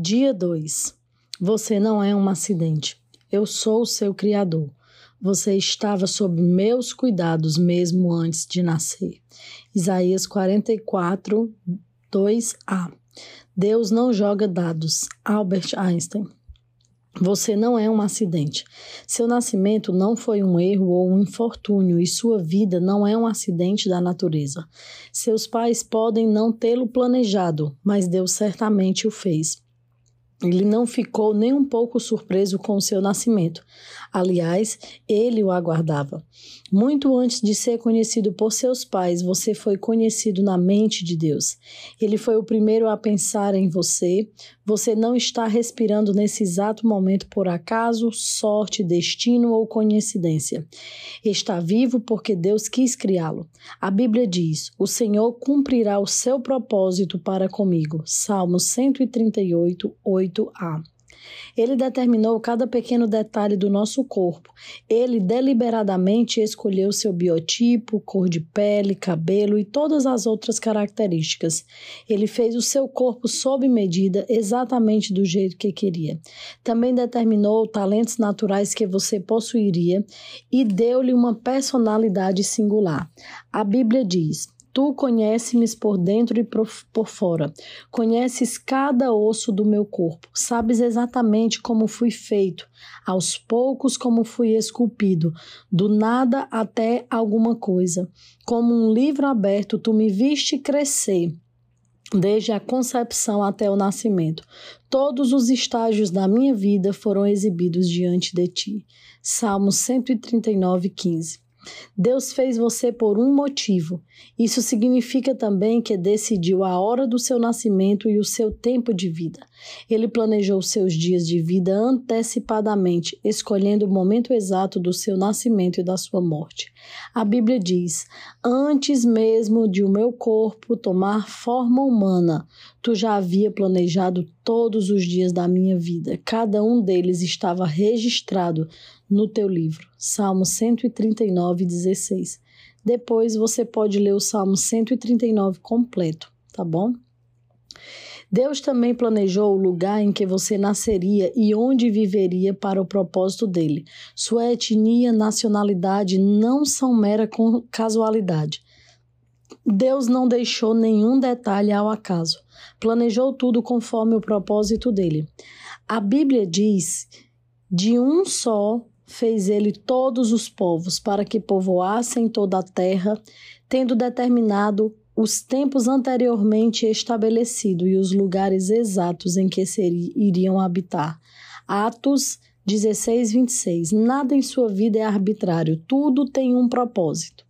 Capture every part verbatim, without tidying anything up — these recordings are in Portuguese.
Dia dois. Você não é um acidente. Eu sou o seu criador. Você estava sob meus cuidados mesmo antes de nascer. Isaías quarenta e quatro, dois a. Deus não joga dados. Albert Einstein. Você não é um acidente. Seu nascimento não foi um erro ou um infortúnio e sua vida não é um acidente da natureza. Seus pais podem não tê-lo planejado, mas Deus certamente o fez. Ele não ficou nem um pouco surpreso com o seu nascimento. Aliás, ele o aguardava. Muito antes de ser conhecido por seus pais, você foi conhecido na mente de Deus. Ele foi o primeiro a pensar em você. Você não está respirando nesse exato momento por acaso, sorte, destino ou coincidência. Está vivo porque Deus quis criá-lo. A Bíblia diz: "O Senhor cumprirá o seu propósito para comigo." Salmo cento e trinta e oito, oito. A. Ele determinou cada pequeno detalhe do nosso corpo. Ele deliberadamente escolheu seu biotipo, cor de pele, cabelo e todas as outras características. Ele fez o seu corpo sob medida, exatamente do jeito que queria. Também determinou talentos naturais que você possuiria e deu-lhe uma personalidade singular. A Bíblia diz: "Tu conheces-me por dentro e por fora. Conheces cada osso do meu corpo. Sabes exatamente como fui feito, aos poucos como fui esculpido, do nada até alguma coisa. Como um livro aberto, tu me viste crescer, desde a concepção até o nascimento. Todos os estágios da minha vida foram exibidos diante de ti." Salmo cento e trinta e nove, quinze. Deus fez você por um motivo. Isso significa também que decidiu a hora do seu nascimento e o seu tempo de vida. Ele planejou seus dias de vida antecipadamente, escolhendo o momento exato do seu nascimento e da sua morte. A Bíblia diz: "Antes mesmo de o meu corpo tomar forma humana, tu já havia planejado todos os dias da minha vida. Cada um deles estava registrado no teu livro." Salmo cento e trinta e nove, dezesseis. Depois você pode ler o Salmo cento e trinta e nove completo, tá bom? Deus também planejou o lugar em que você nasceria e onde viveria para o propósito dele. Sua etnia, nacionalidade não são mera casualidade. Deus não deixou nenhum detalhe ao acaso. Planejou tudo conforme o propósito dele. A Bíblia diz: "De um só fez ele todos os povos para que povoassem toda a terra, tendo determinado os tempos anteriormente estabelecidos e os lugares exatos em que seria, iriam habitar." Atos dezesseis, vinte e seis. Nada em sua vida é arbitrário, tudo tem um propósito.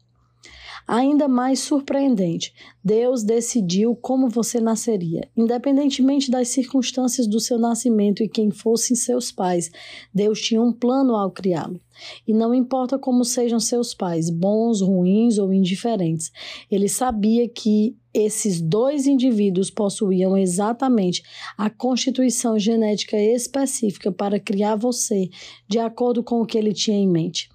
Ainda mais surpreendente, Deus decidiu como você nasceria. Independentemente das circunstâncias do seu nascimento e quem fossem seus pais, Deus tinha um plano ao criá-lo. E não importa como sejam seus pais, bons, ruins ou indiferentes, ele sabia que esses dois indivíduos possuíam exatamente a constituição genética específica para criar você de acordo com o que ele tinha em mente.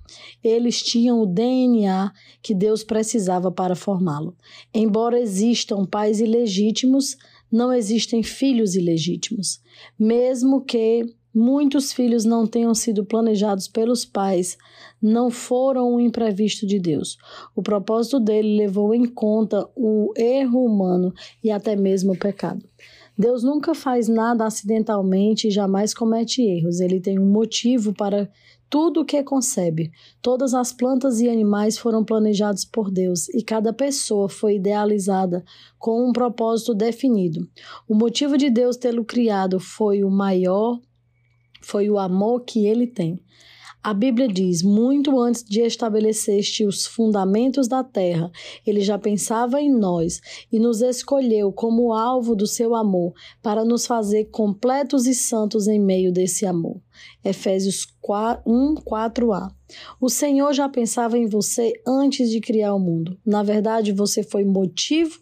Eles tinham o D N A que Deus precisava para formá-lo. Embora existam pais ilegítimos, não existem filhos ilegítimos. Mesmo que muitos filhos não tenham sido planejados pelos pais, não foram um imprevisto de Deus. O propósito dele levou em conta o erro humano e até mesmo o pecado. Deus nunca faz nada acidentalmente e jamais comete erros. Ele tem um motivo para tudo o que concebe. Todas as plantas e animais foram planejados por Deus e cada pessoa foi idealizada com um propósito definido. O motivo de Deus tê-lo criado foi o maior, foi o amor que ele tem. A Bíblia diz: "Muito antes de estabeleceste os fundamentos da terra, ele já pensava em nós e nos escolheu como alvo do seu amor para nos fazer completos e santos em meio desse amor." Efésios um, quatro a. O Senhor já pensava em você antes de criar o mundo. Na verdade, você foi motivo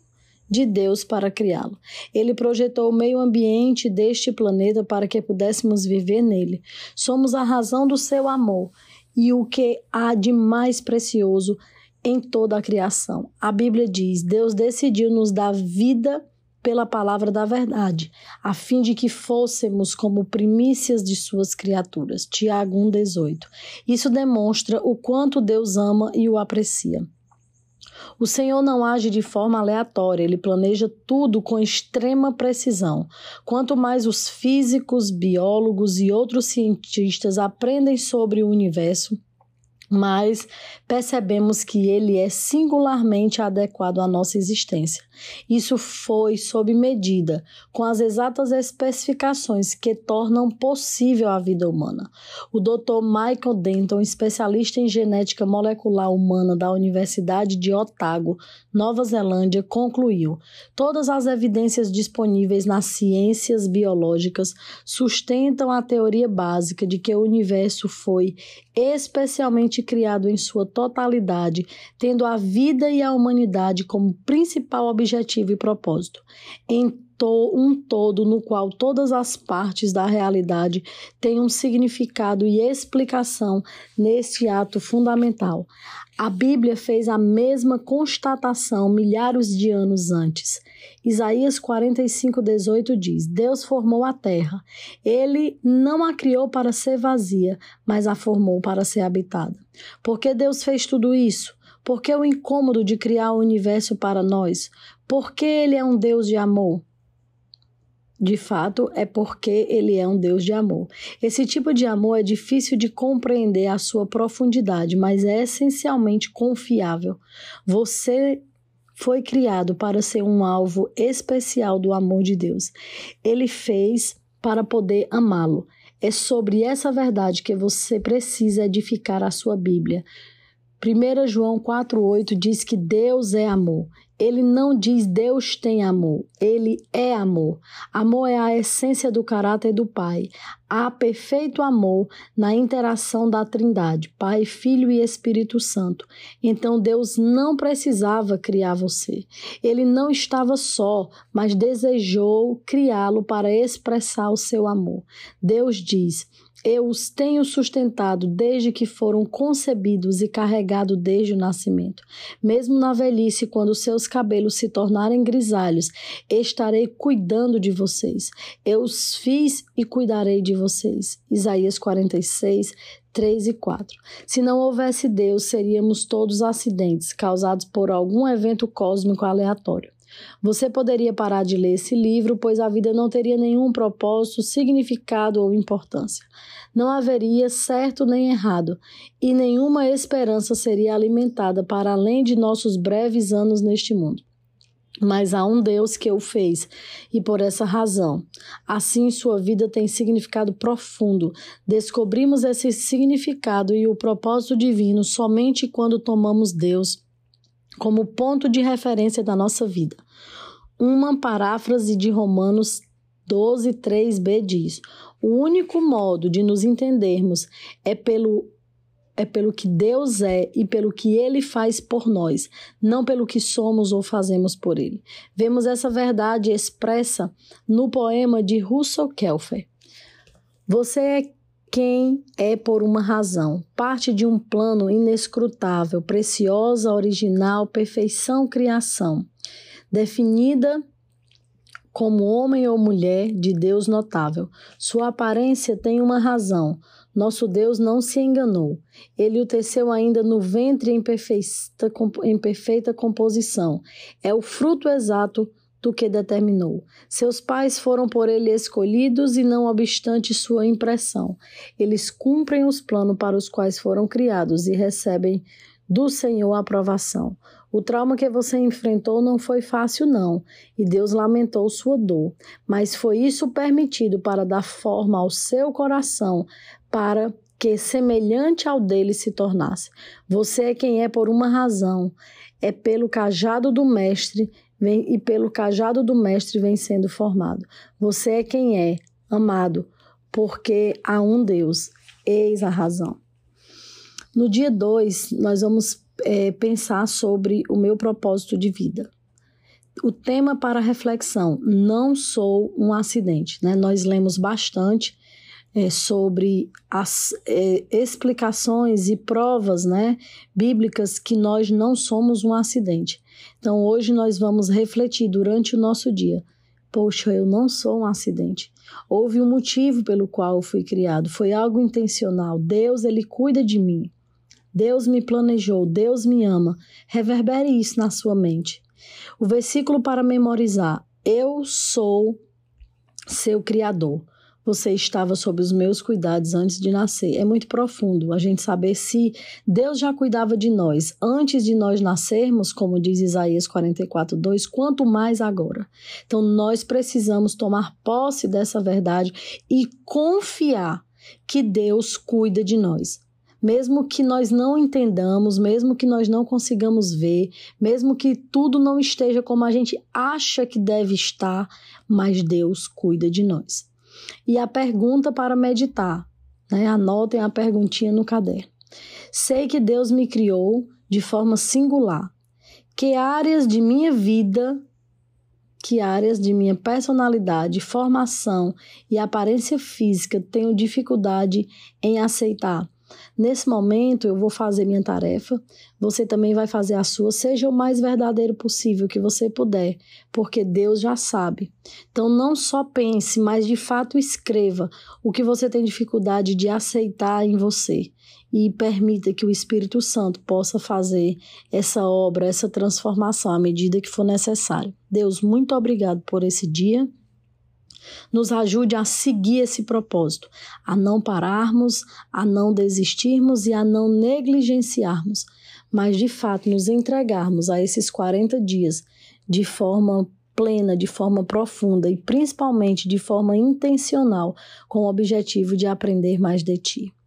de Deus para criá-lo. Ele projetou o meio ambiente deste planeta para que pudéssemos viver nele. Somos a razão do seu amor e o que há de mais precioso em toda a criação. A Bíblia diz: "Deus decidiu nos dar vida pela palavra da verdade, a fim de que fôssemos como primícias de suas criaturas. Tiago um, dezoito. Isso demonstra o quanto Deus ama e o aprecia. O Senhor não age de forma aleatória, Ele planeja tudo com extrema precisão. Quanto mais os físicos, biólogos e outros cientistas aprendem sobre o universo, mas percebemos que ele é singularmente adequado à nossa existência. Isso foi sob medida, com as exatas especificações que tornam possível a vida humana. O doutor Michael Denton, especialista em genética molecular humana da Universidade de Otago, Nova Zelândia, concluiu: todas as evidências disponíveis nas ciências biológicas sustentam a teoria básica de que o universo foi especialmente criado em sua totalidade, tendo a vida e a humanidade como principal objetivo e propósito, em um todo no qual todas as partes da realidade têm um significado e explicação neste ato fundamental. A Bíblia fez a mesma constatação milhares de anos antes. Isaías quarenta e cinco, dezoito diz: Deus formou a terra. Ele não a criou para ser vazia, mas a formou para ser habitada. Por que Deus fez tudo isso? Por que o incômodo de criar o universo para nós? Por que Ele é um Deus de amor? De fato, é porque Ele é um Deus de amor. Esse tipo de amor é difícil de compreender a sua profundidade, mas é essencialmente confiável. Você foi criado para ser um alvo especial do amor de Deus. Ele fez para poder amá-lo. É sobre essa verdade que você precisa edificar a sua Bíblia. primeiro João quatro, oito diz que Deus é amor. Ele não diz Deus tem amor, Ele é amor. Amor é a essência do caráter do Pai. Há perfeito amor na interação da Trindade, Pai, Filho e Espírito Santo. Então Deus não precisava criar você. Ele não estava só, mas desejou criá-lo para expressar o seu amor. Deus diz: eu os tenho sustentado desde que foram concebidos e carregado desde o nascimento. Mesmo na velhice, quando seus cabelos se tornarem grisalhos, estarei cuidando de vocês. Eu os fiz e cuidarei de vocês. Isaías quarenta e seis, três e quatro. Se não houvesse Deus, seríamos todos acidentes causados por algum evento cósmico aleatório. Você poderia parar de ler esse livro, pois a vida não teria nenhum propósito, significado ou importância. Não haveria certo nem errado, e nenhuma esperança seria alimentada para além de nossos breves anos neste mundo. Mas há um Deus que o fez, e por essa razão. Assim, sua vida tem significado profundo. Descobrimos esse significado e o propósito divino somente quando tomamos Deus como ponto de referência da nossa vida. Uma paráfrase de Romanos doze, três b diz: o único modo de nos entendermos é pelo, é pelo que Deus é e pelo que Ele faz por nós, não pelo que somos ou fazemos por Ele. Vemos essa verdade expressa no poema de Russell Kelfer. Você é quem é por uma razão, parte de um plano inescrutável, preciosa, original, perfeição, criação, definida como homem ou mulher de Deus notável. Sua aparência tem uma razão. Nosso Deus não se enganou. Ele o teceu ainda no ventre em perfeita, em perfeita composição. É o fruto exato do que determinou. Seus pais foram por Ele escolhidos e, não obstante sua impressão, eles cumprem os planos para os quais foram criados e recebem do Senhor a aprovação. O trauma que você enfrentou não foi fácil, não, e Deus lamentou sua dor, mas foi isso permitido para dar forma ao seu coração, para que semelhante ao dele se tornasse. Você é quem é por uma razão, é pelo cajado do Mestre, Vem, e pelo cajado do Mestre vem sendo formado. Você é quem é, amado, porque há um Deus. Eis a razão. No dia dois, nós vamos é, pensar sobre o meu propósito de vida. O tema para reflexão: não sou um acidente, né? Nós lemos bastante é, sobre as é, explicações e provas, né, bíblicas, que nós não somos um acidente. Então, hoje nós vamos refletir durante o nosso dia. Poxa, eu não sou um acidente. Houve um motivo pelo qual eu fui criado. Foi algo intencional. Deus, Ele cuida de mim. Deus me planejou. Deus me ama. Reverbere isso na sua mente. O versículo para memorizar. Eu sou seu Criador. Você estava sob os meus cuidados antes de nascer. É muito profundo a gente saber se Deus já cuidava de nós antes de nós nascermos, como diz Isaías quarenta e quatro, dois, quanto mais agora. Então, nós precisamos tomar posse dessa verdade e confiar que Deus cuida de nós. Mesmo que nós não entendamos, mesmo que nós não consigamos ver, mesmo que tudo não esteja como a gente acha que deve estar, mas Deus cuida de nós. E a pergunta para meditar, né? Anotem a perguntinha no caderno. Sei que Deus me criou de forma singular. Que áreas de minha vida, que áreas de minha personalidade, formação e aparência física tenho dificuldade em aceitar? Nesse momento eu vou fazer minha tarefa, você também vai fazer a sua, seja o mais verdadeiro possível que você puder, porque Deus já sabe. Então não só pense, mas de fato escreva o que você tem dificuldade de aceitar em você e permita que o Espírito Santo possa fazer essa obra, essa transformação à medida que for necessário. Deus, muito obrigado por esse dia. Nos ajude a seguir esse propósito, a não pararmos, a não desistirmos e a não negligenciarmos, mas de fato nos entregarmos a esses quarenta dias de forma plena, de forma profunda e principalmente de forma intencional, com o objetivo de aprender mais de ti.